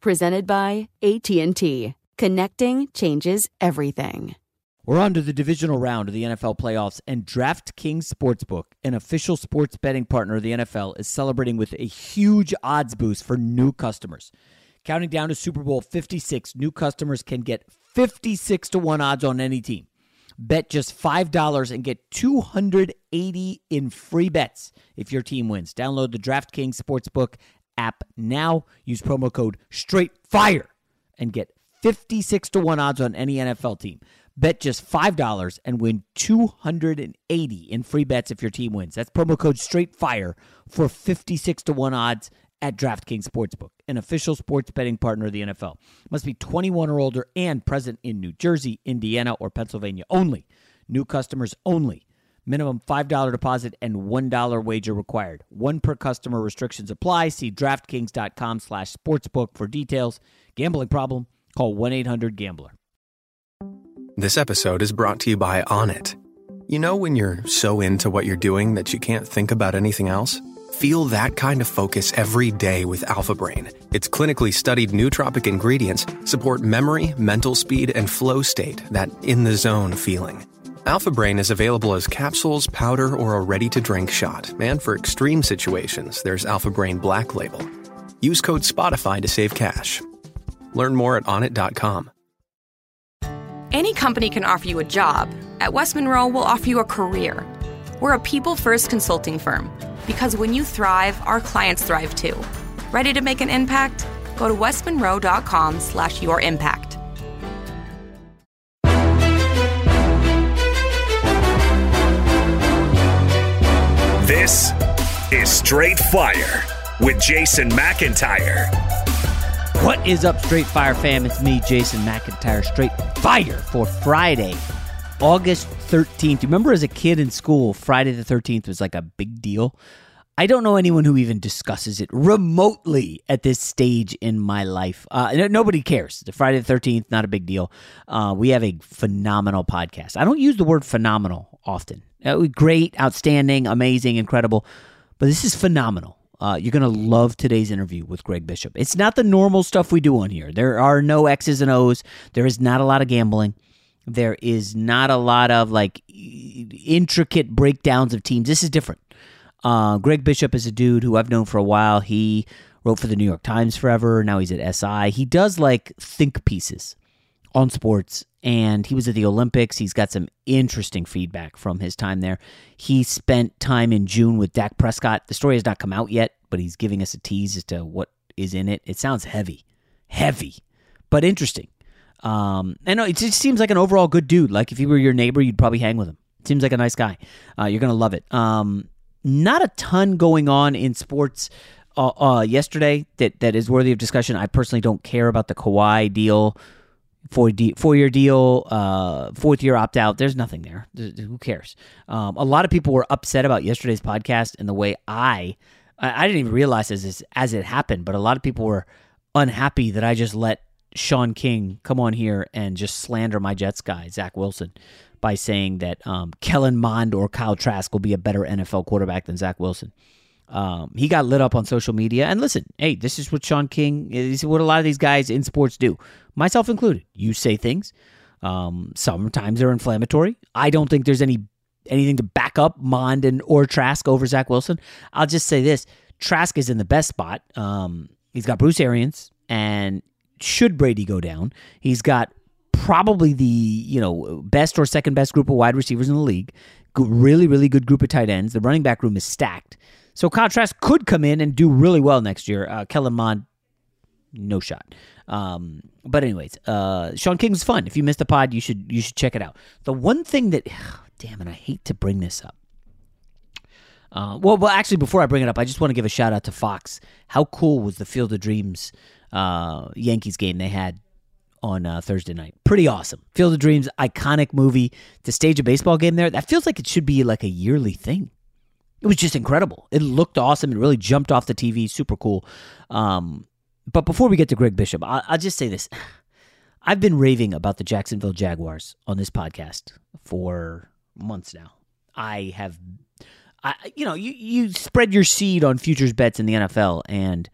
Presented by AT&T. Connecting changes everything. We're on to the divisional round of the NFL playoffs, and DraftKings Sportsbook, an official sports betting partner of the NFL, is celebrating with a huge odds boost for new customers. Counting down to Super Bowl 56, new customers can get 56 to 1 odds on any team. Bet just $5 and get $280 in free bets if your team wins. Download the DraftKings Sportsbook app now. Use promo code STRAIGHTFIRE and get 56 to 1 odds on any NFL team. Bet just $5 and win $280 in free bets if your team wins. That's promo code STRAIGHTFIRE for 56 to 1 odds at DraftKings Sportsbook, an official sports betting partner of the NFL. Must be 21 or older and present in New Jersey, Indiana, or Pennsylvania only. New customers only. Minimum $5 deposit and $1 wager required. One per customer. Restrictions apply. See DraftKings.com/sportsbook for details. Gambling problem? Call 1-800-GAMBLER. This episode is brought to you by Onnit. You know when you're so into what you're doing that you can't think about anything else? Feel that kind of focus every day with AlphaBrain. Its clinically studied nootropic ingredients support memory, mental speed, and flow state, that in-the-zone feeling. Alpha Brain is available as capsules, powder, or a ready-to-drink shot. And for extreme situations, there's Alpha Brain Black Label. Use code SPOTIFY to save cash. Learn more at onnit.com. Any company can offer you a job. At West Monroe, we'll offer you a career. We're a people-first consulting firm. Because when you thrive, our clients thrive too. Ready to make an impact? Go to westmonroe.com/yourimpact. This is Straight Fire with Jason McIntyre. What is up, Straight Fire fam? It's me, Jason McIntyre. Straight Fire for Friday, August 13th. Remember as a kid in school, Friday the 13th was like a big deal? I don't know anyone who even discusses it remotely at this stage in my life. Nobody cares. The Friday the 13th, not a big deal. We have a phenomenal podcast. I don't use the word phenomenal often. Great, outstanding, amazing, incredible. But this is phenomenal. You're going to love today's interview with Greg Bishop. It's not the normal stuff we do on here. There are no X's and O's. There is not a lot of gambling. There is not a lot of like intricate breakdowns of teams. This is different. Greg Bishop is a dude who I've known for a while. He wrote for the New York Times forever. Now he's at SI. He does like think pieces on sports, and he was at the Olympics. He's got some interesting feedback from his time there. He spent time in June with Dak Prescott. The story has not come out yet, but he's giving us a tease as to what is in it. It sounds heavy, but interesting. And it just seems like an overall good dude. Like if he were your neighbor, you'd probably hang with him. Seems like a nice guy. You're going to love it. Not a ton going on in sports. yesterday that is worthy of discussion. I personally don't care about the Kawhi deal, four-year deal, fourth-year opt-out. There's nothing there. Who cares? A lot of people were upset about yesterday's podcast and the way I didn't even realize this as it happened, but a lot of people were unhappy that I just let Sean King come on here and just slander my Jets guy, Zach Wilson, by saying that Kellen Mond or Kyle Trask will be a better NFL quarterback than Zach Wilson. He got lit up on social media. And listen, hey, this is what Sean King, this is what a lot of these guys in sports do, myself included. You say things. Sometimes they're inflammatory. I don't think there's anything to back up Mond or Trask over Zach Wilson. I'll just say this. Trask is in the best spot. He's got Bruce Arians, and should Brady go down, he's got probably the best or second best group of wide receivers in the league. Really, really good group of tight ends. The running back room is stacked. So Kyle Trask could come in and do really well next year. Kellen Mond, no shot. But anyways, Sean King's fun. If you missed the pod, you should check it out. The one thing that, damn it, I hate to bring this up. Well, actually, before I bring it up, I just want to give a shout out to Fox. How cool was the Field of Dreams Yankees game they had on Thursday night? Pretty awesome. Field of Dreams, iconic movie. To stage a baseball game there, that feels like it should be like a yearly thing. It was just incredible. It looked awesome. It really jumped off the TV. Super cool. But before we get to Greg Bishop, I'll just say this. I've been raving about the Jacksonville Jaguars on this podcast for months now. You spread your seed on futures bets in the NFL, and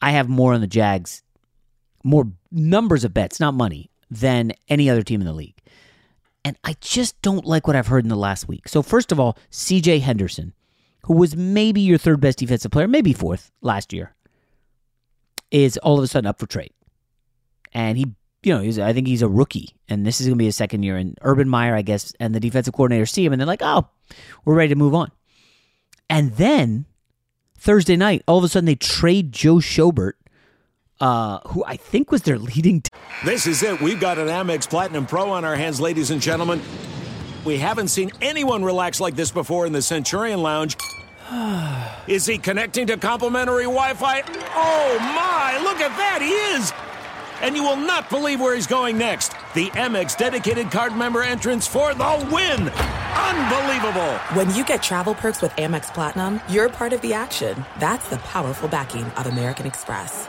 I have more on the Jags, more numbers of bets, not money, than any other team in the league. And I just don't like what I've heard in the last week. So first of all, C.J. Henderson, who was maybe your third best defensive player, maybe fourth last year, is all of a sudden up for trade. And I think he's a rookie, and this is going to be his second year. And Urban Meyer, I guess, and the defensive coordinator see him, and they're like, oh, we're ready to move on. And then Thursday night, all of a sudden they trade Joe Schobert, who I think was their leading. This is it. We've got an Amex Platinum Pro on our hands, ladies and gentlemen. We haven't seen anyone relax like this before in the Centurion Lounge. Is he connecting to complimentary Wi-Fi? Oh, my. Look at that. He is. And you will not believe where he's going next. The Amex dedicated card member entrance for the win. Unbelievable. When you get travel perks with Amex Platinum, you're part of the action. That's the powerful backing of American Express.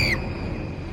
screamed.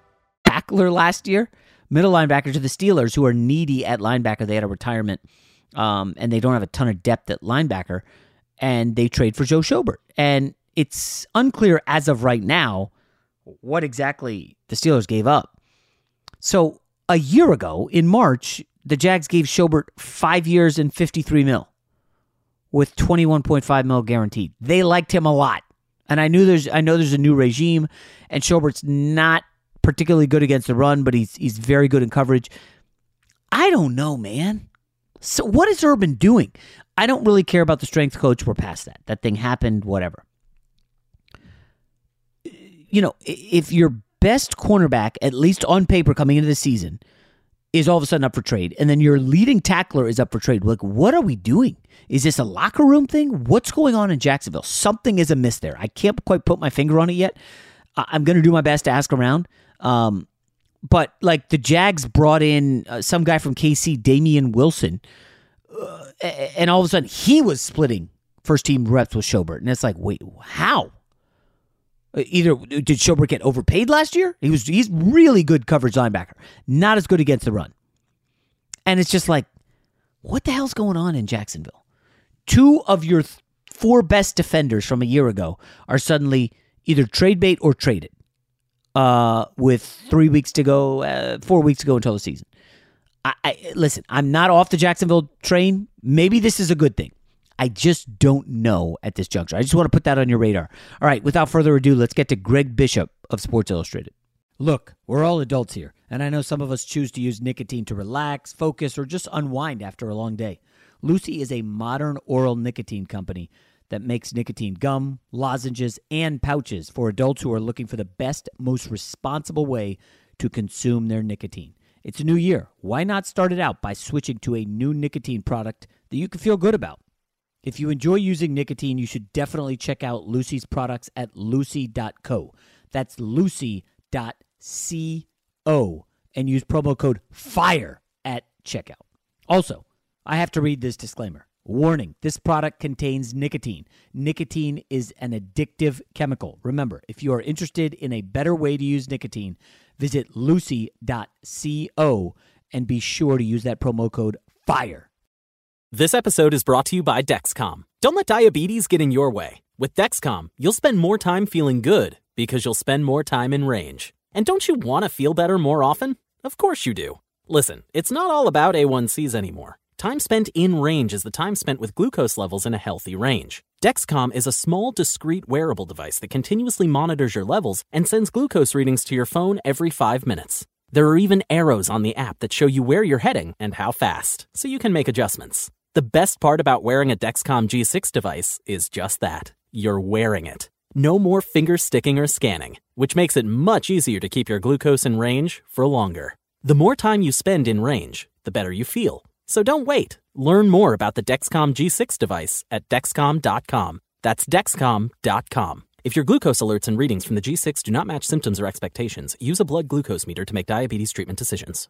Adler last year, middle linebacker to the Steelers, who are needy at linebacker. They had a retirement, and they don't have a ton of depth at linebacker, and they trade for Joe Schobert. And it's unclear as of right now what exactly the Steelers gave up. So a year ago, in March, the Jags gave Schobert 5 years and $53 million with $21.5 million guaranteed. They liked him a lot, and I know there's a new regime, and Schobert's not particularly good against the run, but he's very good in coverage. I don't know, man. So what is Urban doing? I don't really care about the strength coach. We're past that. That thing happened, whatever. You know, if your best cornerback, at least on paper coming into the season, is all of a sudden up for trade, and then your leading tackler is up for trade, like, what are we doing? Is this a locker room thing? What's going on in Jacksonville? Something is amiss there. I can't quite put my finger on it yet. I'm going to do my best to ask around. But, like, the Jags brought in some guy from KC, Damian Wilson, and all of a sudden he was splitting first-team reps with Schobert. And it's like, wait, how? Either did Schobert get overpaid last year? He's really good coverage linebacker. Not as good against the run. And it's just like, what the hell's going on in Jacksonville? Two of your four best defenders from a year ago are suddenly either trade bait or traded with 3 weeks to go, 4 weeks to go until the season. I listen, I'm not off the Jacksonville train. Maybe this is a good thing. I just don't know at this juncture. I just want to put that on your radar. All right, without further ado, let's get to Greg Bishop of Sports Illustrated. Look, we're all adults here, and I know some of us choose to use nicotine to relax, focus, or just unwind after a long day. Lucy is a modern oral nicotine company that makes nicotine gum, lozenges, and pouches for adults who are looking for the best, most responsible way to consume their nicotine. It's a new year. Why not start it out by switching to a new nicotine product that you can feel good about? If you enjoy using nicotine, you should definitely check out Lucy's products at lucy.co. That's lucy.co. And use promo code FIRE at checkout. Also, I have to read this disclaimer. Warning, this product contains nicotine. Nicotine is an addictive chemical. Remember, if you are interested in a better way to use nicotine, visit lucy.co and be sure to use that promo code FIRE. This episode is brought to you by Dexcom. Don't let diabetes get in your way. With Dexcom, you'll spend more time feeling good because you'll spend more time in range. And don't you want to feel better more often? Of course you do. Listen, it's not all about A1Cs anymore. Time spent in range is the time spent with glucose levels in a healthy range. Dexcom is a small, discrete wearable device that continuously monitors your levels and sends glucose readings to your phone every 5 minutes. There are even arrows on the app that show you where you're heading and how fast, so you can make adjustments. The best part about wearing a Dexcom G6 device is just that. You're wearing it. No more finger sticking or scanning, which makes it much easier to keep your glucose in range for longer. The more time you spend in range, the better you feel. So don't wait. Learn more about the Dexcom G6 device at Dexcom.com. That's Dexcom.com. If your glucose alerts and readings from the G6 do not match symptoms or expectations, use a blood glucose meter to make diabetes treatment decisions.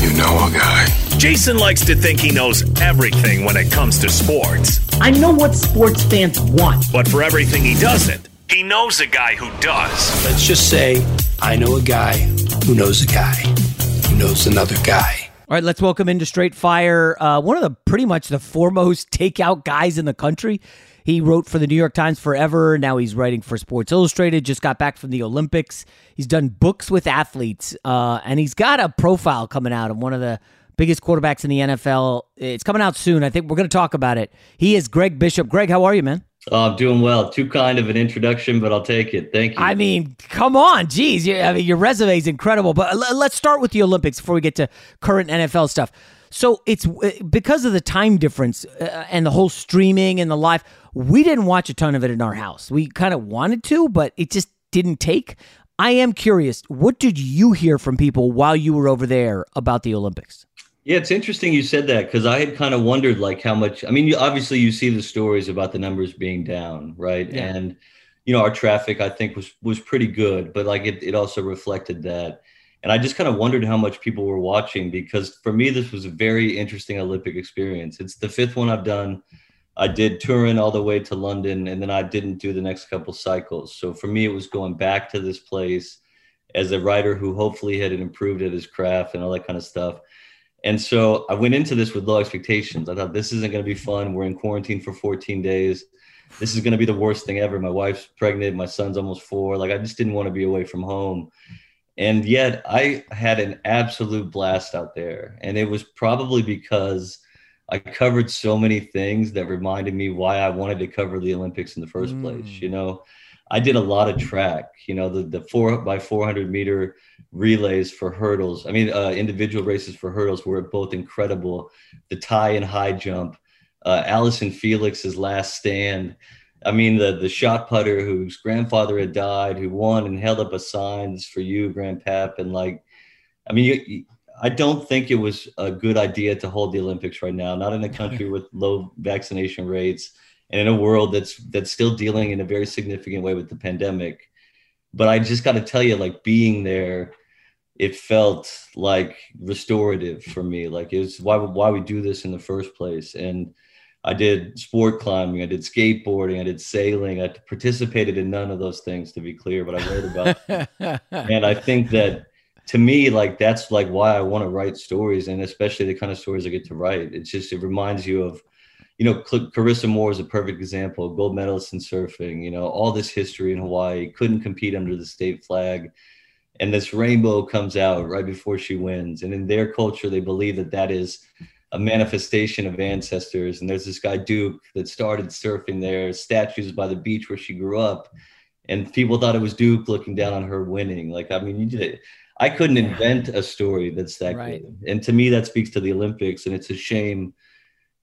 You know a guy. Jason likes to think he knows everything when it comes to sports. I know what sports fans want. But for everything he doesn't, he knows a guy who does. Let's just say, I know a guy who knows a guy who knows another guy. All right, let's welcome into Straight Fire, one of the pretty much the foremost takeout guys in the country. He wrote for the New York Times forever. Now he's writing for Sports Illustrated. Just got back from the Olympics. He's done books with athletes, and he's got a profile coming out of one of the biggest quarterbacks in the NFL. It's coming out soon. I think we're going to talk about it. He is Greg Bishop. Greg, how are you, man? Oh, I'm doing well. Too kind of an introduction, but I'll take it. Thank you. I mean, come on. Geez. Your resume is incredible. But let's start with the Olympics before we get to current NFL stuff. So it's because of the time difference and the whole streaming and the live, we didn't watch a ton of it in our house. We kind of wanted to, but it just didn't take. I am curious, what did you hear from people while you were over there about the Olympics? Yeah, it's interesting you said that because I had kind of wondered like how much, I mean, obviously you see the stories about the numbers being down, right? Yeah. And, you know, our traffic, I think, was pretty good, but like it also reflected that. And I just kind of wondered how much people were watching because for me, this was a very interesting Olympic experience. It's the fifth one I've done. I did Turin all the way to London, and then I didn't do the next couple cycles. So for me, it was going back to this place as a writer who hopefully had improved at his craft and all that kind of stuff. And so I went into this with low expectations. I thought, this isn't going to be fun. We're in quarantine for 14 days. This is going to be the worst thing ever. My wife's pregnant. My son's almost 4. Like, I just didn't want to be away from home. And yet I had an absolute blast out there. And it was probably because I covered so many things that reminded me why I wanted to cover the Olympics in the first place. You know, I did a lot of track, you know, the 4x400 meter relays for hurdles. I mean, individual races for hurdles were both incredible. The tie and high jump, Allison Felix's last stand. I mean, the shot putter whose grandfather had died, who won and held up a sign for you, Grandpap. And like, I mean, I don't think it was a good idea to hold the Olympics right now, not in a country with low vaccination rates and in a world that's still dealing in a very significant way with the pandemic. But I just got to tell you, like, being there, it felt like restorative for me. Like, it's why we do this in the first place. And I did sport climbing, I did skateboarding, I did sailing. I participated in none of those things, to be clear, but I wrote about them. And I think that, to me, like, that's like why I want to write stories, and especially the kind of stories I get to write. It's just, it reminds you of, you know, Carissa Moore is a perfect example, gold medalist in surfing, you know, all this history in Hawaii, couldn't compete under the state flag. And this rainbow comes out right before she wins. And in their culture, they believe that that is a manifestation of ancestors. And there's this guy, Duke, that started surfing there, statues by the beach where she grew up. And people thought it was Duke looking down on her winning. Like, I mean, you did it. I couldn't invent a story that's that good. And to me, that speaks to the Olympics. And it's a shame,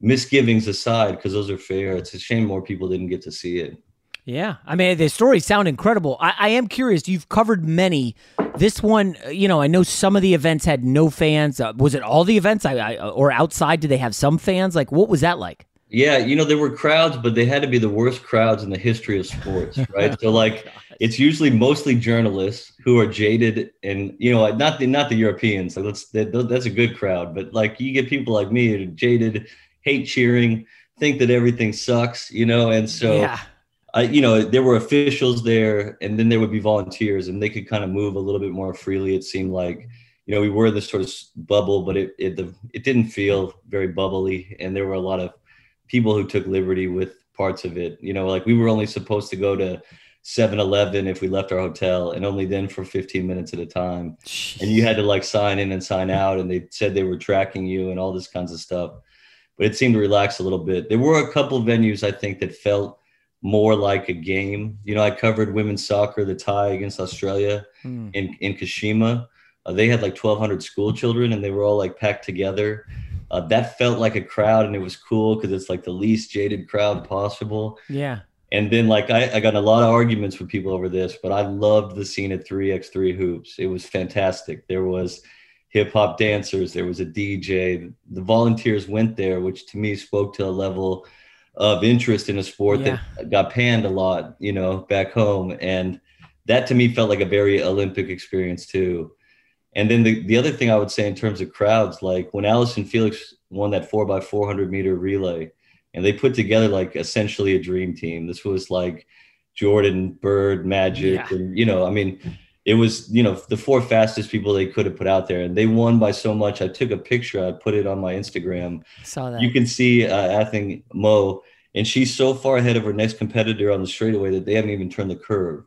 misgivings aside, because those are fair, it's a shame more people didn't get to see it. Yeah. I mean, the stories sound incredible. I am curious. You've covered many. This one, you know, I know some of the events had no fans. Was it all the events or outside? Did they have some fans? Like, what was that like? Yeah, you know, there were crowds, but they had to be the worst crowds in the history of sports, right? So, like, it's usually mostly journalists who are jaded, and, you know, not the Europeans. Like, that's a good crowd, but, like, you get people like me who are jaded, hate cheering, think that everything sucks, you know, and so, you know, there were officials there, and then there would be volunteers, and they could kind of move a little bit more freely, it seemed like. You know, we were in this sort of bubble, but it didn't feel very bubbly, and there were a lot of people who took liberty with parts of it. You know, like, we were only supposed to go to 7-Eleven if we left our hotel, and only then for 15 minutes at a time. And you had to, like, sign in and sign out. And they said they were tracking you and all this kinds of stuff, but it seemed to relax a little bit. There were a couple of venues, I think, that felt more like a game. You know, I covered women's soccer, the tie against Australia in Kashima. They had like 1,200 school children, and they were all like packed together. That felt like a crowd, and it was cool because it's like the least jaded crowd possible. Yeah. And then, like, I got a lot of arguments with people over this, but I loved the scene at 3x3 Hoops. It was fantastic. There was hip hop dancers. There was a DJ. The volunteers went there, which to me spoke to a level of interest in a sport that got panned a lot, you know, back home. And that to me felt like a very Olympic experience too. And then the other thing I would say in terms of crowds, like, when Allison Felix won that 4x400 meter relay, and they put together, like, essentially a dream team. This was like Jordan, Bird, Magic. And, you know, I mean, it was, you know, the 4 fastest people they could have put out there. And they won by so much. I took a picture. I put it on my Instagram. Saw that. You can see Athing Mo, and she's so far ahead of her next competitor on the straightaway that they haven't even turned the curve.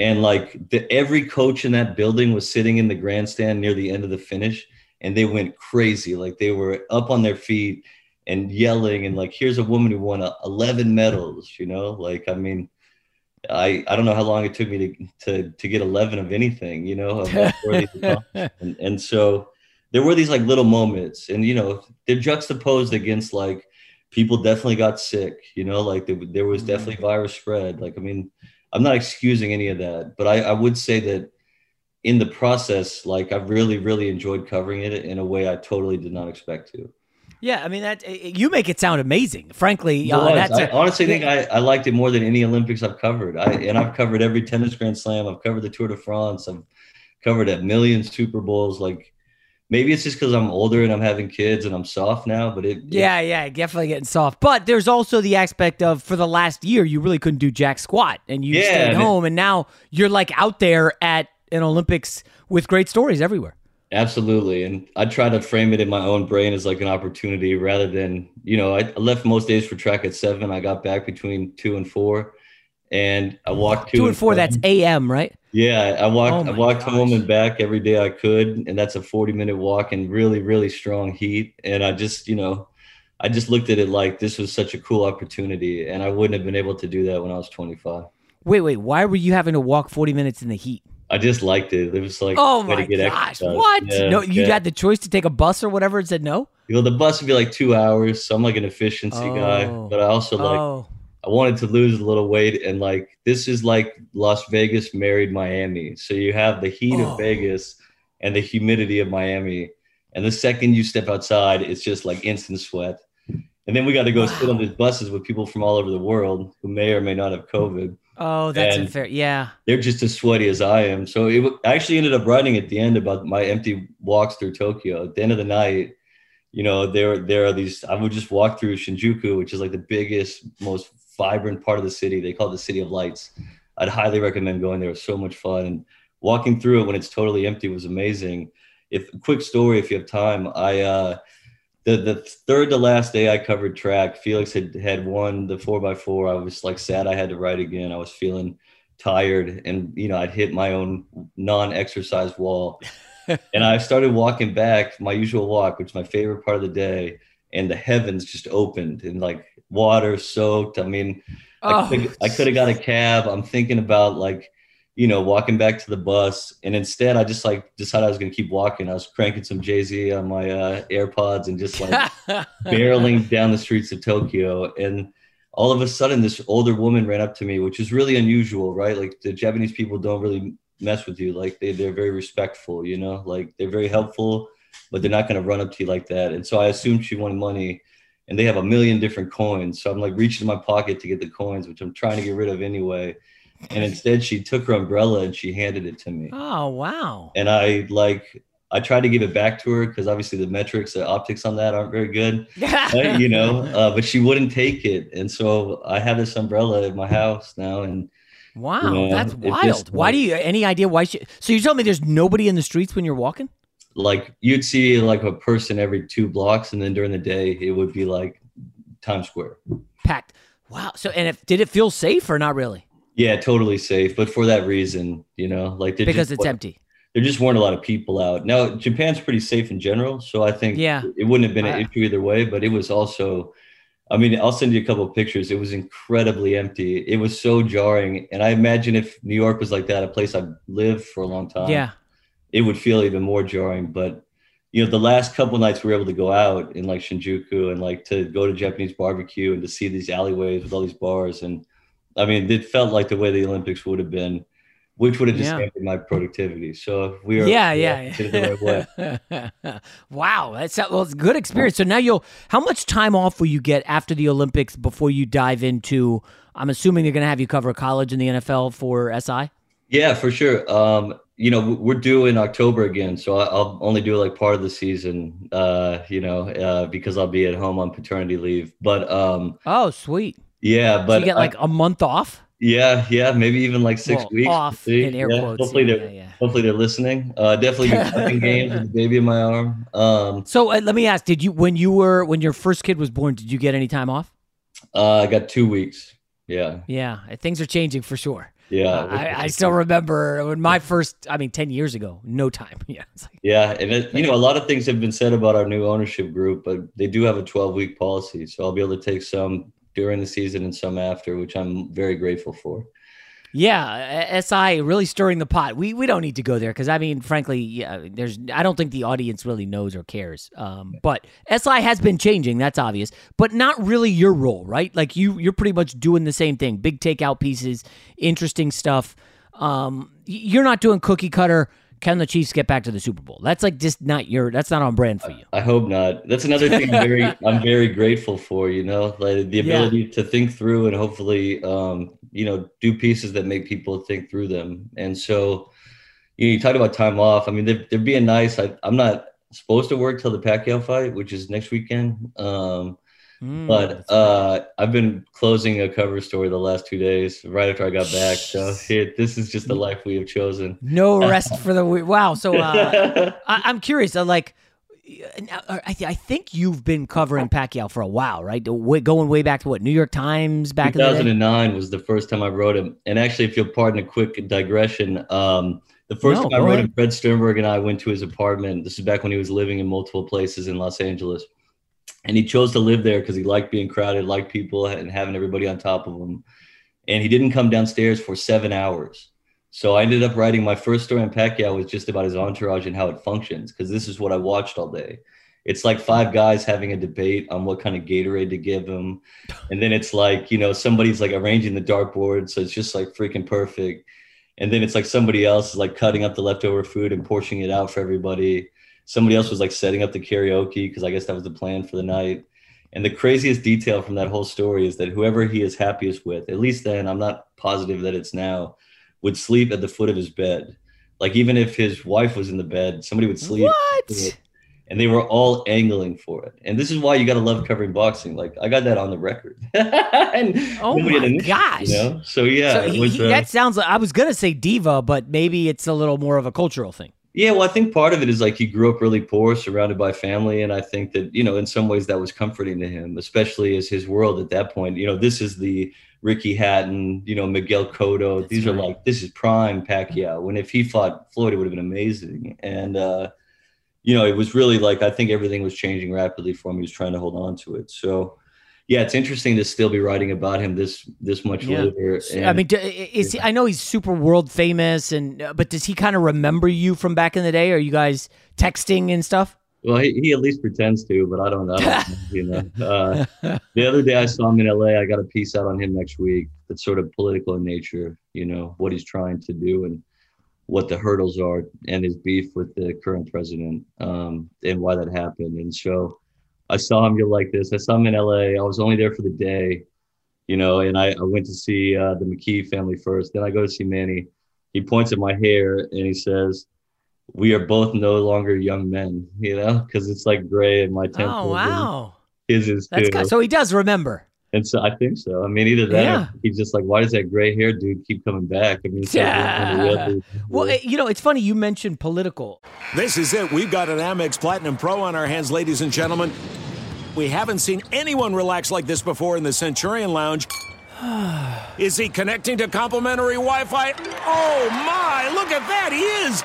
And, like, every coach in that building was sitting in the grandstand near the end of the finish, and they went crazy. Like, they were up on their feet and yelling, and, like, here's a woman who won 11 medals, you know? Like, I mean, I don't know how long it took me to get 11 of anything, you know? And so there were these, like, little moments, and, you know, they're juxtaposed against, like, people definitely got sick, you know? Like, there was definitely virus spread. Like, I mean, I'm not excusing any of that, but I would say that in the process, like, I've really, really enjoyed covering it in a way I totally did not expect to. Yeah. I mean, that you make it sound amazing. Frankly, I honestly think I liked it more than any Olympics I've covered. And I've covered every tennis Grand Slam. I've covered the Tour de France. I've covered a million Super Bowls. Like, maybe it's just because I'm older and I'm having kids and I'm soft now, but definitely getting soft. But there's also the aspect of, for the last year, you really couldn't do jack squat, and you stayed home, and now you're, like, out there at an Olympics with great stories everywhere. Absolutely. And I try to frame it in my own brain as like an opportunity rather than, you know, I left most days for track at 7. I got back between 2 and 4 and I walked two and four. That's AM, right? Yeah. I walked home and back every day I could. And that's a 40-minute walk in really, really strong heat. And I just, you know, I just looked at it like this was such a cool opportunity and I wouldn't have been able to do that when I was 25. Wait. Why were you having to walk 40 minutes in the heat? I just liked it. It was like, oh my gosh, what? No, you had the choice to take a bus or whatever and said no? You know, the bus would be like 2 hours. So I'm like an efficiency guy, but I also I wanted to lose a little weight. And like, this is like Las Vegas married Miami. So you have the heat of Vegas and the humidity of Miami. And the second you step outside, it's just like instant sweat. And then we got to go sit on these buses with people from all over the world who may or may not have COVID. Oh, that's unfair. Yeah. They're just as sweaty as I am. So I actually ended up writing at the end about my empty walks through Tokyo. At the end of the night, you know, there are these, I would just walk through Shinjuku, which is like the biggest, most vibrant part of the city. They call it the City of Lights. I'd highly recommend going there. It was so much fun. And walking through it when it's totally empty was amazing. Quick story, if you have time, the third to last day I covered track, Felix had won the 4x4. I was like sad I had to write again. I was feeling tired and, you know, I'd hit my own non-exercise wall. And I started walking back my usual walk, which is my favorite part of the day. And the heavens just opened and like water soaked. I mean, I could have got a cab. I'm thinking about like, you know, walking back to the bus. And instead I just like decided I was going to keep walking. I was cranking some Jay-Z on my AirPods and just like barreling down the streets of Tokyo. And all of a sudden this older woman ran up to me, which is really unusual, right? Like the Japanese people don't really mess with you. Like they're very respectful, you know, like they're very helpful, but they're not going to run up to you like that. And so I assumed she wanted money and they have 1,000,000 different coins. So I'm like reaching in my pocket to get the coins, which I'm trying to get rid of anyway. And instead she took her umbrella and she handed it to me. Oh, wow. And I tried to give it back to her because obviously the optics on that aren't very good, you know, but she wouldn't take it. And so I have this umbrella at my house now. And wow, you know, that's wild. Why do you, any idea why she, so you're telling me there's nobody in the streets when you're walking? Like you'd see like a person every 2 blocks. And then during the day, it would be like Times Square. Packed. Wow. So, and did it feel safe or not really? Yeah, totally safe. But for that reason, you know, like because it's empty, there just weren't a lot of people out. Now, Japan's pretty safe in general. So I think it wouldn't have been an issue either way. But it was also, I mean, I'll send you a couple of pictures. It was incredibly empty. It was so jarring. And I imagine if New York was like that, a place I've lived for a long time, it would feel even more jarring. But, you know, the last couple of nights we were able to go out in like Shinjuku and like to go to Japanese barbecue and to see these alleyways with all these bars. And I mean, it felt like the way the Olympics would have been, which would have just hampered my productivity. So we are the right way. Wow, it's a good experience. So now how much time off will you get after the Olympics before you dive into? I'm assuming they're going to have you cover college and the NFL for SI. Yeah, for sure. You know, we're due in October again, so I'll only do like part of the season. You know, because I'll be at home on paternity leave. But oh, sweet. Yeah, but so you get like a month off. Yeah, maybe even like 6 weeks off. In air quotes. Hopefully they're listening. Definitely be games with the baby in my arm. So let me ask: Did you when your first kid was born? Did you get any time off? I got 2 weeks. Yeah. Things are changing for sure. Yeah, I still remember when my first. I mean, 10 years ago, no time. Yeah. It's like, and you know, a lot of things have been said about our new ownership group, but they do have a 12-week policy, so I'll be able to take some during the season and some after, which I'm very grateful for. Yeah, SI really stirring the pot. We don't need to go there because, I mean, frankly, I don't think the audience really knows or cares. But SI has been changing, that's obvious, but not really your role, right? Like you're pretty much doing the same thing, big takeout pieces, interesting stuff. You're not doing cookie cutter. Can the Chiefs get back to the Super Bowl? That's like just not that's not on brand for you. I hope not. That's another thing I'm very grateful for, you know, like the ability to think through and hopefully, you know, do pieces that make people think through them. And so, you know, you talked about time off. I mean, they're being nice. I'm not supposed to work till the Pacquiao fight, which is next weekend. But I've been closing a cover story the last 2 days right after I got back. So this is just the life we have chosen. No rest for the week. Wow. So I'm curious. I think you've been covering Pacquiao for a while, right? Going way back to what, New York Times back in 2009 was the first time I wrote him. And actually, if you'll pardon a quick digression, the first time I wrote him, Fred Sternberg and I went to his apartment. This is back when he was living in multiple places in Los Angeles. And he chose to live there because he liked being crowded, liked people, and having everybody on top of him. And he didn't come downstairs for 7 hours. So I ended up writing my first story on Pacquiao was just about his entourage and how it functions, because this is what I watched all day. It's like five guys having a debate on what kind of Gatorade to give him. And then it's like, you know, somebody's like arranging the dartboard. So it's just like freaking perfect. And then it's like somebody else is like cutting up the leftover food and portioning it out for everybody. Somebody else was like setting up the karaoke because I guess that was the plan for the night. And the craziest detail from that whole story is that whoever he is happiest with, at least then, I'm not positive that it's now, would sleep at the foot of his bed. Like even if his wife was in the bed, somebody would sleep. What? And they were all angling for it. And this is why you got to love covering boxing. Like I got that on the record. And oh my gosh. You know? So yeah. So that sounds like, I was going to say diva, but maybe it's a little more of a cultural thing. Yeah, well, I think part of it is like he grew up really poor, surrounded by family. And I think that, you know, in some ways that was comforting to him, especially as his world at that point. You know, this is the Ricky Hatton, you know, Miguel Cotto. That's These right. are like, this is prime Pacquiao. When if he fought Floyd, it would have been amazing. And, you know, it was really like, I think everything was changing rapidly for him. He was trying to hold on to it. So, yeah, it's interesting to still be writing about him this much later. And, I mean, I know he's super world famous, but does he kind of remember you from back in the day? Are you guys texting and stuff? Well, he at least pretends to, but I don't know. You know, the other day I saw him in L.A. I got a piece out on him next week that's sort of political in nature. You know what he's trying to do and what the hurdles are, and his beef with the current president, and why that happened, and so. I saw him. You'll like this. I saw him in L.A. I was only there for the day, you know, and I went to see the McKee family first. Then I go to see Manny. He points at my hair and he says, "We are both no longer young men," you know, because it's like gray in my temples. Oh, wow. His is too. So he does remember. And so I think so. I mean, either that, or he's just like, why does that gray hair dude keep coming back? I mean, it's well, you know, it's funny you mentioned political. This is it. We've got an Amex Platinum Pro on our hands, ladies and gentlemen. We haven't seen anyone relax like this before in the Centurion Lounge. Is he connecting to complimentary Wi-Fi? Oh, my. Look at that. He is.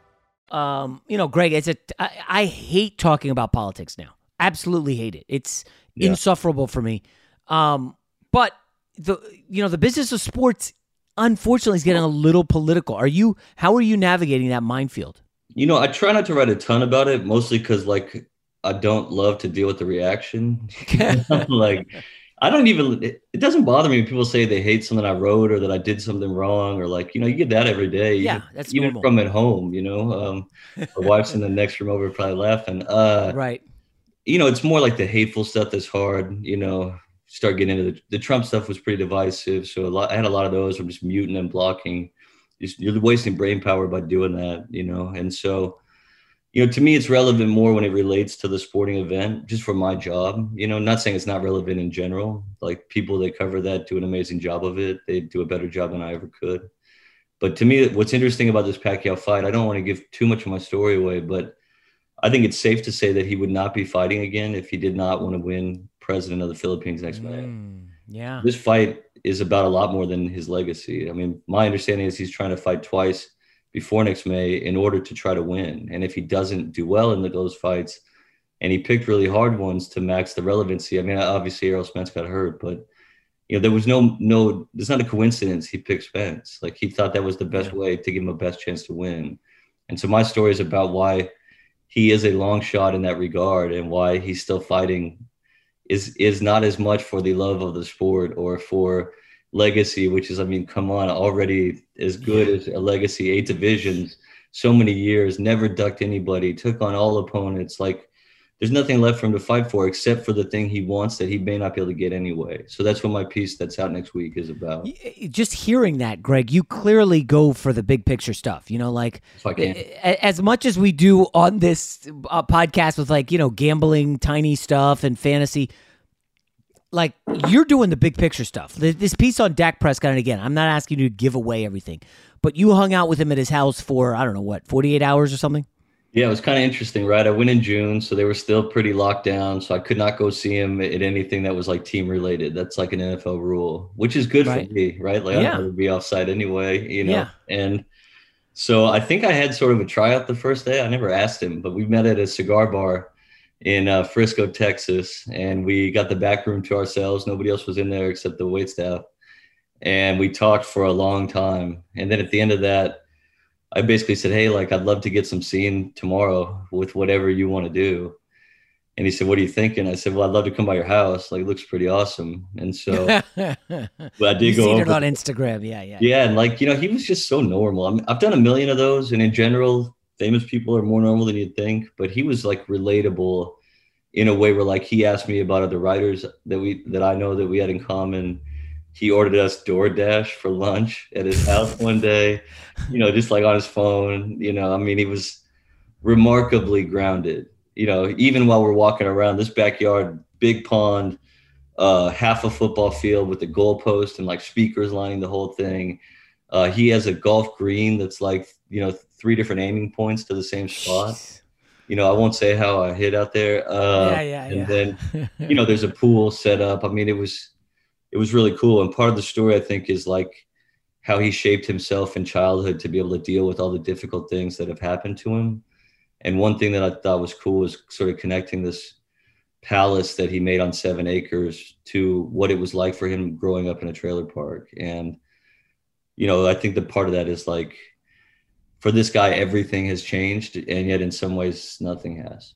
You know, Greg, I hate talking about politics now. Absolutely hate it. It's insufferable for me. But the business of sports, unfortunately, is getting a little political. How are you navigating that minefield? You know, I try not to write a ton about it, mostly because, like, I don't love to deal with the reaction. Like, I don't even, it doesn't bother me when people say they hate something I wrote or that I did something wrong, or like, you know, you get that every day. Yeah, that's even normal. From at home, you know, my wife's in the next room over probably laughing. Right. You know, it's more like the hateful stuff that's hard, you know, start getting into the Trump stuff was pretty divisive. So I had a lot of those. I'm just muting and blocking. You're wasting brain power by doing that, you know? And so, you know, to me, it's relevant more when it relates to the sporting event, just for my job, you know, not saying it's not relevant in general, like people that cover that do an amazing job of it. They do a better job than I ever could. But to me, what's interesting about this Pacquiao fight, I don't want to give too much of my story away, but I think it's safe to say that he would not be fighting again if he did not want to win president of the Philippines next May. Yeah. This fight is about a lot more than his legacy. I mean, my understanding is he's trying to fight twice before next May in order to try to win. And if he doesn't do well in those fights, and he picked really hard ones to max the relevancy. I mean, obviously Errol Spence got hurt, but you know, there was no, it's not a coincidence he picked Spence. Like he thought that was the best way to give him a best chance to win. And so my story is about why he is a long shot in that regard and why he's still fighting is not as much for the love of the sport or for legacy, which is, I mean, come on, already as good as a legacy, 8 divisions, so many years, never ducked anybody, took on all opponents. Like there's nothing left for him to fight for except for the thing he wants that he may not be able to get anyway. So that's what my piece that's out next week is about. Just hearing that, Greg, you clearly go for the big picture stuff, you know, like as much as we do on this podcast with like, you know, gambling, tiny stuff and fantasy, like you're doing the big picture stuff. This piece on Dak Prescott, and again, I'm not asking you to give away everything, but you hung out with him at his house for, I don't know what, 48 hours or something? Yeah, it was kind of interesting, right? I went in June, so they were still pretty locked down, so I could not go see him at anything that was like team related. That's like an NFL rule, which is good for me, right? Like I would be offside anyway, you know? Yeah. And so I think I had sort of a tryout the first day. I never asked him, but we met at a cigar bar in Frisco, Texas, and we got the back room to ourselves. Nobody else was in there except the waitstaff. And we talked for a long time. And then at the end of that, I basically said, hey, like, I'd love to get some scene tomorrow with whatever you want to do. And he said, what are you thinking? I said, well, I'd love to come by your house. Like, it looks pretty awesome. And so but I did go over it on Instagram. Yeah. And like, you know, he was just so normal. I mean, I've done a million of those. And in general, famous people are more normal than you'd think, but he was like relatable in a way where like he asked me about other writers that I know that we had in common. He ordered us DoorDash for lunch at his house one day, you know, just like on his phone, you know, I mean, he was remarkably grounded, you know, even while we're walking around this backyard, big pond, half a football field with a goalpost and like speakers lining the whole thing. He has a golf green that's like, you know, 3 different aiming points to the same spot. You know, I won't say how I hit out there. Then, you know, there's a pool set up. I mean, it was really cool. And part of the story, I think, is like how he shaped himself in childhood to be able to deal with all the difficult things that have happened to him. And one thing that I thought was cool was sort of connecting this palace that he made on 7 acres to what it was like for him growing up in a trailer park. And, you know, I think the part of that is like, for this guy, everything has changed, and yet in some ways, nothing has.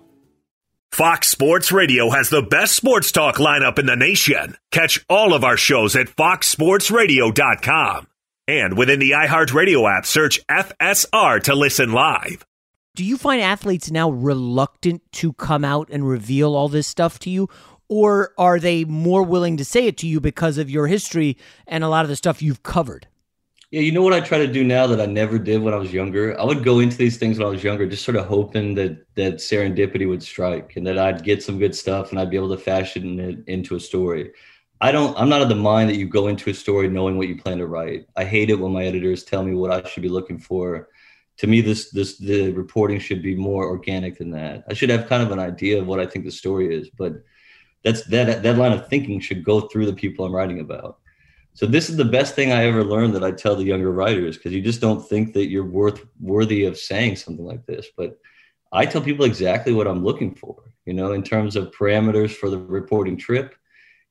Fox Sports Radio has the best sports talk lineup in the nation. Catch all of our shows at foxsportsradio.com. And within the iHeartRadio app, search FSR to listen live. Do you find athletes now reluctant to come out and reveal all this stuff to you? Or are they more willing to say it to you because of your history and a lot of the stuff you've covered? Yeah, you know what I try to do now that I never did when I was younger? I would go into these things when I was younger just sort of hoping that serendipity would strike and that I'd get some good stuff and I'd be able to fashion it into a story. I'm not of the mind that you go into a story knowing what you plan to write. I hate it when my editors tell me what I should be looking for. To me, the reporting should be more organic than that. I should have kind of an idea of what I think the story is, but that line of thinking should go through the people I'm writing about. So this is the best thing I ever learned that I tell the younger writers, because you just don't think that you're worthy of saying something like this. But I tell people exactly what I'm looking for, you know, in terms of parameters for the reporting trip,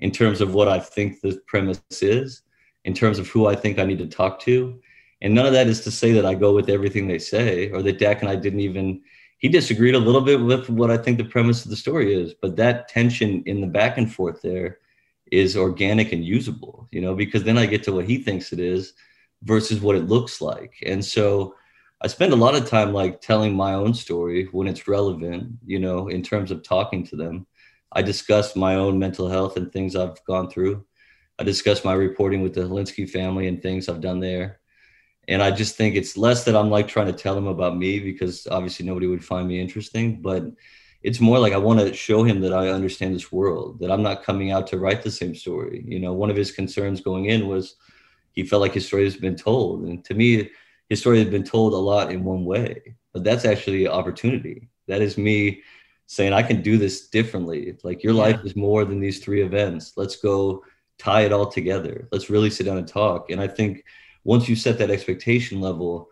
in terms of what I think the premise is, in terms of who I think I need to talk to. And none of that is to say that I go with everything they say, or that Dak and I he disagreed a little bit with what I think the premise of the story is. But that tension in the back and forth there is organic and usable, you know, because then I get to what he thinks it is versus what it looks like. And so I spend a lot of time like telling my own story when it's relevant, you know, in terms of talking to them. I discuss my own mental health and things I've gone through. I discuss my reporting with the Holinsky family and things I've done there. And I just think it's less that I'm like trying to tell him about me, because obviously nobody would find me interesting, but it's more like I want to show him that I understand this world, that I'm not coming out to write the same story. You know, one of his concerns going in was he felt like his story has been told. And to me, his story had been told a lot in one way, but that's actually an opportunity. That is me saying, I can do this differently. Like, your life is more than these three events. Let's go tie it all together. Let's really sit down and talk. And I think once you set that expectation level,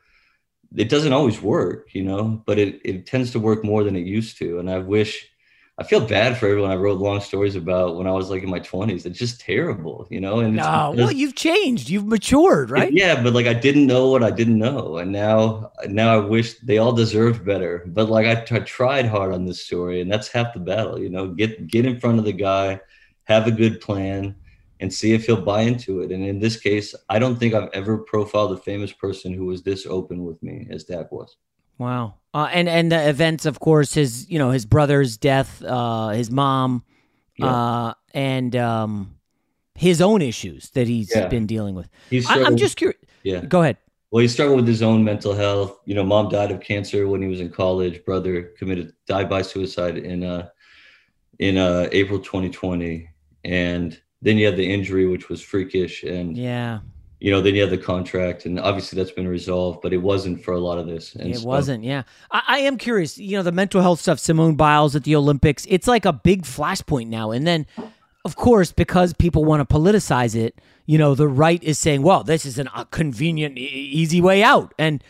it doesn't always work, you know, but it tends to work more than it used to. And I feel bad for everyone I wrote long stories about when I was like in my 20s. It's just terrible, you know? And well, you've changed, you've matured, right? Yeah. But like, I didn't know what I didn't know. And now I wish they all deserved better, but like I tried hard on this story, and that's half the battle, you know, get in front of the guy, have a good plan, and see if he'll buy into it. And in this case, I don't think I've ever profiled a famous person who was this open with me as Dak was. Wow. And the events, of course, his brother's death, his mom, and his own issues that he's been dealing with. I'm just curious. Yeah. Go ahead. Well, he struggled with his own mental health. You know, mom died of cancer when he was in college. Brother died by suicide in April 2020. And then you had the injury, which was freakish. And, you know, then you had the contract. And obviously that's been resolved, but it wasn't for a lot of this. And it wasn't, I am curious, you know, the mental health stuff, Simone Biles at the Olympics, it's like a big flashpoint now. And then, of course, because people want to politicize it, you know, the right is saying, well, this is a convenient, easy way out. And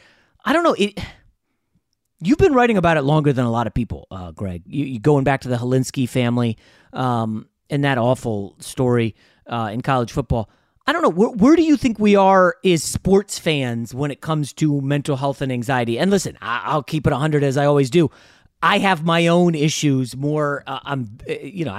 I don't know, you've been writing about it longer than a lot of people, Greg. You going back to the Holinsky family, and that awful story in college football. I don't know, where do you think we are as sports fans when it comes to mental health and anxiety? And listen, I'll keep it 100 as I always do. I have my own issues more. I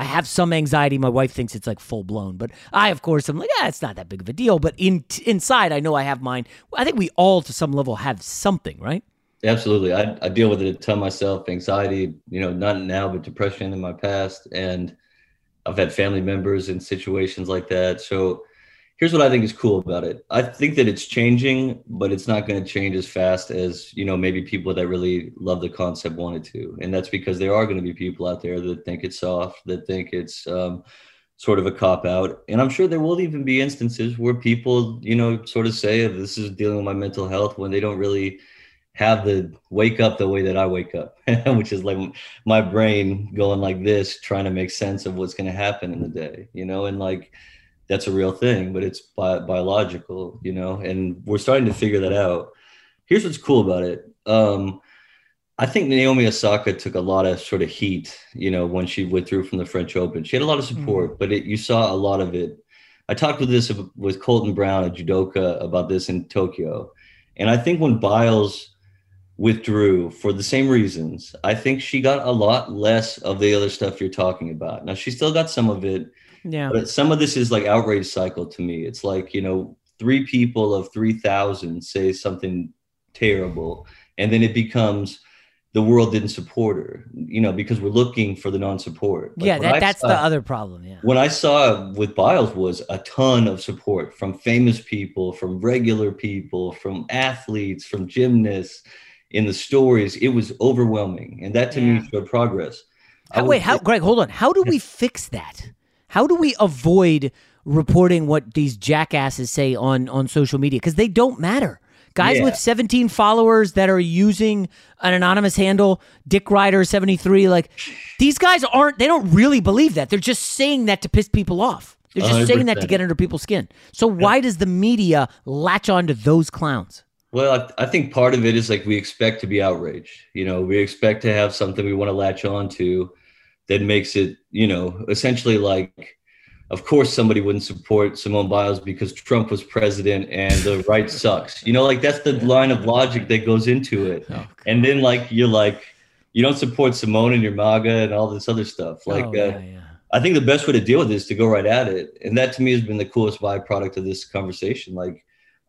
have some anxiety. My wife thinks it's like full blown, but I, of course, I'm like, it's not that big of a deal. But inside, I know I have mine. I think we all, to some level, have something, right? Absolutely. I deal with it a ton myself. Anxiety, you know, not now, but depression in my past. And I've had family members in situations like that. So here's what I think is cool about it. I think that it's changing, but it's not going to change as fast as, you know, maybe people that really love the concept wanted to. And that's because there are going to be people out there that think it's soft, that think it's sort of a cop out. And I'm sure there will even be instances where people, you know, sort of say, this is dealing with my mental health, when they don't really have the wake up the way that I wake up, which is like my brain going like this, trying to make sense of what's going to happen in the day, you know, and like, that's a real thing, but it's biological, you know, and we're starting to figure that out. Here's what's cool about it. I think Naomi Osaka took a lot of sort of heat, you know, when she withdrew from the French Open. She had a lot of support, but you saw a lot of it. I talked with this with Colton Brown, a judoka, about this in Tokyo. And I think when Biles withdrew for the same reasons, I think she got a lot less of the other stuff you're talking about. Now, she still got some of it. Yeah. But some of this is like outrage cycle to me. It's like, you know, 3 people of 3,000 say something terrible. And then it becomes the world didn't support her, you know, because we're looking for the non-support. Like yeah, that's the other problem. Yeah. What I saw with Biles was a ton of support from famous people, from regular people, from athletes, from gymnasts. In the stories, it was overwhelming. And that to me showed progress. Greg, hold on. How do we fix that? How do we avoid reporting what these jackasses say on social media? Because they don't matter. Guys with 17 followers that are using an anonymous handle, Dick Rider 73, like these guys aren't, they don't really believe that. They're just saying that to piss people off. They're just 100%. Saying that to get under people's skin. So why does the media latch onto those clowns? Well, I think part of it is like we expect to be outraged. You know, we expect to have something we want to latch on to that makes it, you know, essentially like, of course, somebody wouldn't support Simone Biles because Trump was president and the right sucks. You know, like that's the line of logic that goes into it. Oh, and then like you're like, you don't support Simone and your MAGA and all this other stuff. Like I think the best way to deal with it is to go right at it. And that to me has been the coolest byproduct of this conversation. Like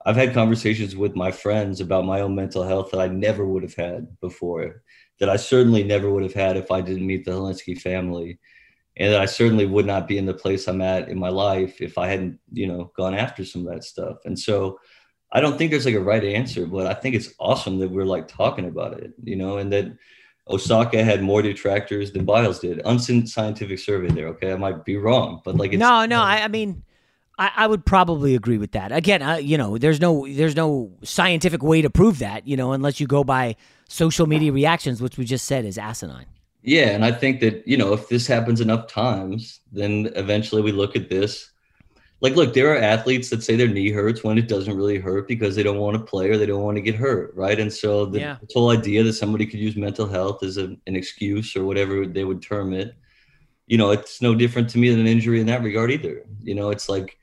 I've had conversations with my friends about my own mental health that I never would have had before, that I certainly never would have had if I didn't meet the Helensky family. And that I certainly would not be in the place I'm at in my life if I hadn't, you know, gone after some of that stuff. And so I don't think there's like a right answer, but I think it's awesome that we're like talking about it, you know, and that Osaka had more detractors than Biles did. Unscientific survey there. Okay. I might be wrong, but like, it's, I mean, I would probably agree with that. Again, you know, there's no scientific way to prove that, you know, unless you go by social media reactions, which we just said is asinine. Yeah, and I think that, you know, if this happens enough times, then eventually we look at this. Like, look, there are athletes that say their knee hurts when it doesn't really hurt because they don't want to play or they don't want to get hurt, right? And so this whole idea that somebody could use mental health as an excuse or whatever they would term it, you know, it's no different to me than an injury in that regard either. You know, it's like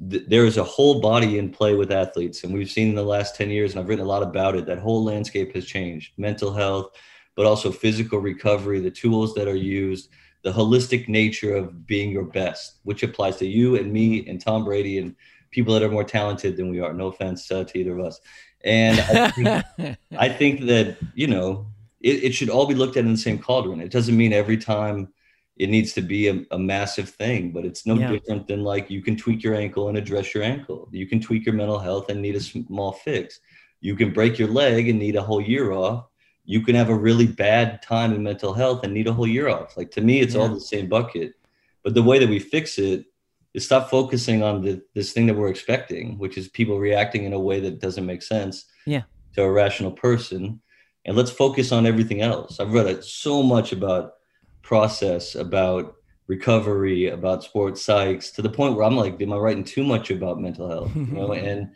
there is a whole body in play with athletes, and we've seen in the last 10 years, and I've written a lot about it, that whole landscape has changed. Mental health, but also physical recovery, the tools that are used, the holistic nature of being your best, which applies to you and me and Tom Brady and people that are more talented than we are. No offense to either of us. And I think that, you know, it should all be looked at in the same cauldron. It doesn't mean every time it needs to be a massive thing, but it's no different than like you can tweak your ankle and address your ankle. You can tweak your mental health and need a small fix. You can break your leg and need a whole year off. You can have a really bad time in mental health and need a whole year off. Like to me, it's all the same bucket, but the way that we fix it is stop focusing on this thing that we're expecting, which is people reacting in a way that doesn't make sense to a rational person. And let's focus on everything else. I've read so much about process, about recovery, about sports psychs to the point where I'm like, am I writing too much about mental health? You know? And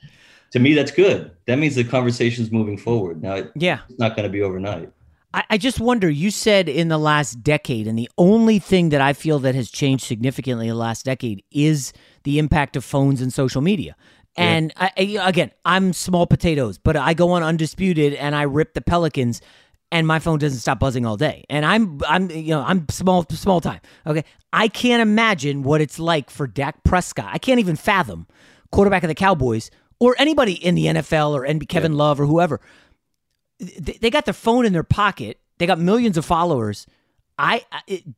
to me, that's good. That means the conversation's moving forward. Now, it's not going to be overnight. I just wonder, you said in the last decade, and the only thing that I feel that has changed significantly in the last decade is the impact of phones and social media. Yeah. And again, I'm small potatoes, but I go on Undisputed and I rip the Pelicans and my phone doesn't stop buzzing all day. And I'm small time. Okay. I can't imagine what it's like for Dak Prescott. I can't even fathom quarterback of the Cowboys or anybody in the NFL or Kevin Love or whoever. They got their phone in their pocket. They got millions of followers.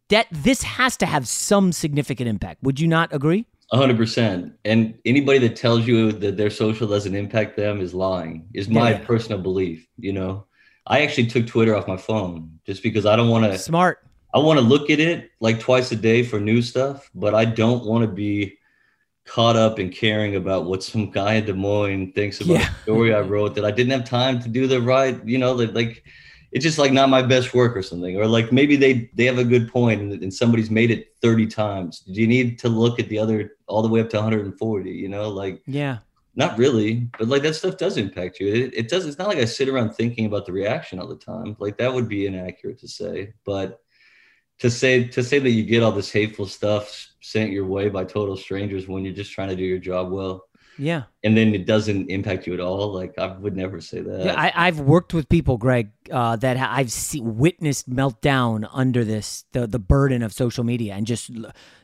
This has to have some significant impact. Would you not agree? 100%. And anybody that tells you that their social doesn't impact them is lying, is my personal belief. You know, I actually took Twitter off my phone just because I don't want to. Smart. I want to look at it like twice a day for new stuff, but I don't want to be caught up in caring about what some guy in Des Moines thinks about the story I wrote that I didn't have time to do the right, you know, like it's just like not my best work or something, or like maybe they have a good point and somebody's made it 30 times. Do you need to look at the other all the way up to 140, you know, like, Not really, but like that stuff does impact you. It does. It's not like I sit around thinking about the reaction all the time. Like that would be inaccurate to say, but to say that you get all this hateful stuff sent your way by total strangers when you're just trying to do your job well. Yeah. And then it doesn't impact you at all. Like I would never say that. Yeah, I've worked with people, Greg, that I've witnessed meltdown under this, the burden of social media and just,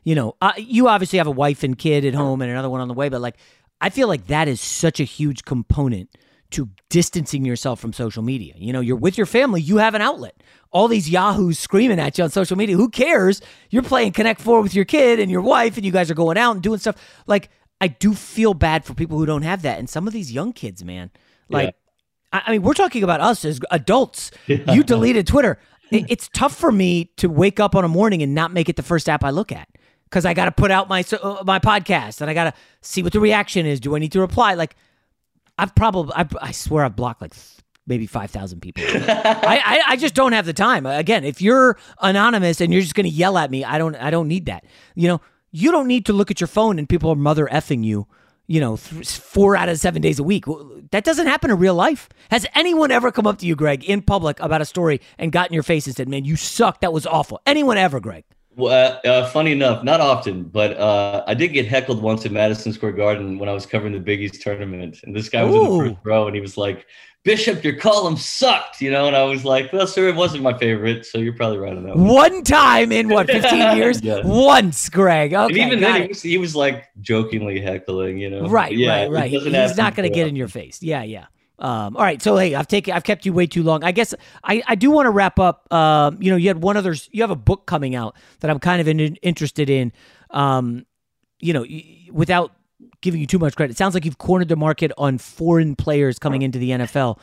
you know, you obviously have a wife and kid at home and another one on the way, but like, I feel like that is such a huge component to distancing yourself from social media. You know, you're with your family, you have an outlet. All these yahoos screaming at you on social media, who cares? You're playing Connect Four with your kid and your wife and you guys are going out and doing stuff. Like, I do feel bad for people who don't have that. And some of these young kids, man, like, yeah. I mean, we're talking about us as adults. Yeah. You deleted Twitter. It's tough for me to wake up on a morning and not make it the first app I look at. Because I got to put out my podcast and I got to see what the reaction is. Do I need to reply? Like, I swear I've blocked like maybe 5,000 people. I just don't have the time. Again, if you're anonymous and you're just going to yell at me, I don't need that. You know, you don't need to look at your phone and people are mother effing you, you know, 4 out of 7 days a week. That doesn't happen in real life. Has anyone ever come up to you, Greg, in public about a story and got in your face and said, man, you suck. That was awful. Anyone ever, Greg? Well, funny enough, not often, but I did get heckled once in Madison Square Garden when I was covering the Big East tournament. And this guy was in the first row and he was like, Bishop, your column sucked, you know? And I was like, well, sir, it wasn't my favorite, so you're probably right on that one. One time in, what, 15 years? Yeah. Once, Greg. Okay, and even then, he was like jokingly heckling, you know? Right, yeah, right. He's not going to get in your face. Yeah. All right. So, hey, I've kept you way too long. I guess I do want to wrap up. You know, you have a book coming out that I'm kind of interested in, you know, without giving you too much credit. It sounds like you've cornered the market on foreign players coming into the NFL.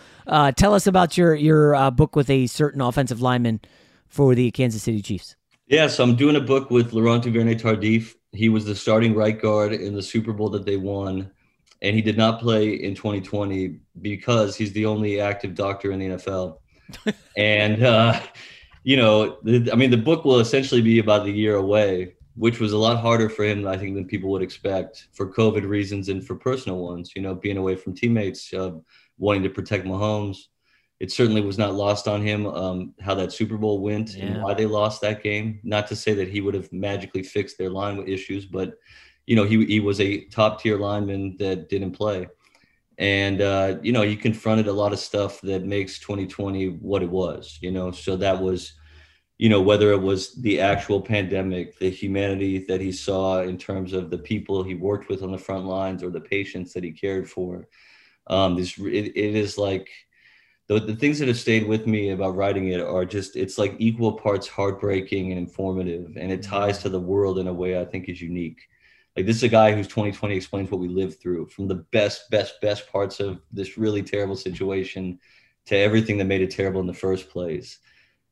Tell us about your book with a certain offensive lineman for the Kansas City Chiefs. Yeah. So I'm doing a book with Laurent Duvernay-Tardif. He was the starting right guard in the Super Bowl that they won. And he did not play in 2020 because he's the only active doctor in the NFL. And, you know, the book will essentially be about the year away, which was a lot harder for him, I think, than people would expect for COVID reasons and for personal ones, you know, being away from teammates, wanting to protect Mahomes. It certainly was not lost on him how that Super Bowl went and why they lost that game. Not to say that he would have magically fixed their line issues, but you know, he was a top-tier lineman that didn't play. And, you know, he confronted a lot of stuff that makes 2020 what it was, you know. So that was, you know, whether it was the actual pandemic, the humanity that he saw in terms of the people he worked with on the front lines or the patients that he cared for. It is like the things that have stayed with me about writing it are just, it's like equal parts heartbreaking and informative. And it ties to the world in a way I think is unique. Like this is a guy who's 2020 explains what we lived through from the best parts of this really terrible situation to everything that made it terrible in the first place.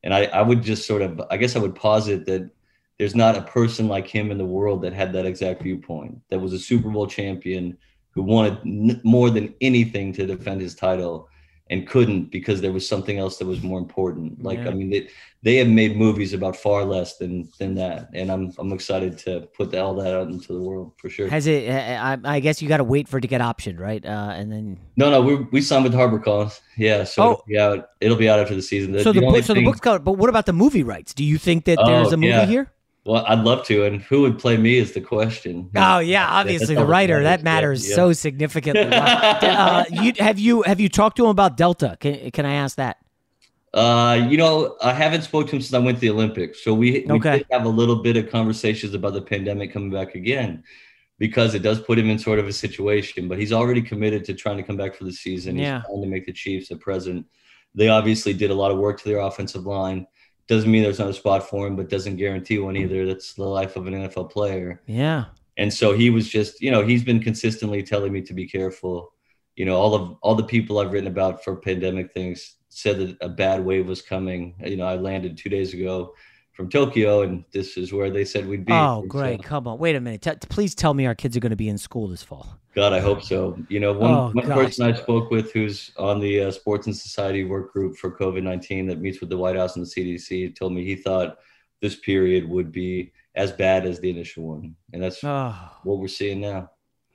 And I would just sort of, I guess I would posit that there's not a person like him in the world that had that exact viewpoint, that was a Super Bowl champion who wanted more than anything to defend his title and couldn't because there was something else that was more important. Like, yeah. I mean, they have made movies about far less than that. And I'm excited to put all that out into the world for sure. Has it, I guess you got to wait for it to get optioned, right? And then. No, we signed with Harbor Calls. Yeah. So it'll be out after the season. The book's covered, but what about the movie rights? Do you think that there's a movie here? Well, I'd love to. And who would play me is the question. Oh, yeah. Obviously, the writer. That matters so significantly. Have you talked to him about Delta? Can I ask that? You know, I haven't spoken to him since I went to the Olympics. So we did have a little bit of conversations about the pandemic coming back again because it does put him in sort of a situation. But he's already committed to trying to come back for the season. Yeah. He's trying to make the Chiefs a present. They obviously did a lot of work to their offensive line. Doesn't mean there's not a spot for him, but doesn't guarantee one either. That's the life of an NFL player. Yeah. And so he was just, you know, he's been consistently telling me to be careful. You know, all the people I've written about for pandemic things said that a bad wave was coming. You know, I landed 2 days ago from Tokyo, and this is where they said we'd be. Oh, great. So, come on. Wait a minute. Please tell me our kids are going to be in school this fall. God, I hope so. You know, one person I spoke with who's on the Sports and Society work group for COVID-19 that meets with the White House and the CDC told me he thought this period would be as bad as the initial one. And that's what we're seeing now.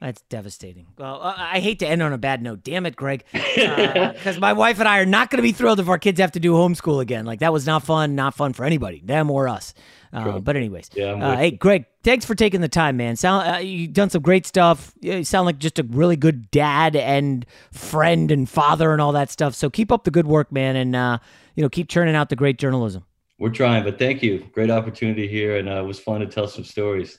It's devastating. Well, I hate to end on a bad note. Damn it, Greg. Because my wife and I are not going to be thrilled if our kids have to do homeschool again. Like, that was not fun. Not fun for anybody, them or us. But anyways, hey, Greg, thanks for taking the time, man. You've done some great stuff. You sound like just a really good dad and friend and father and all that stuff. So keep up the good work, man. And, keep churning out the great journalism. We're trying, but thank you. Great opportunity here. And it was fun to tell some stories.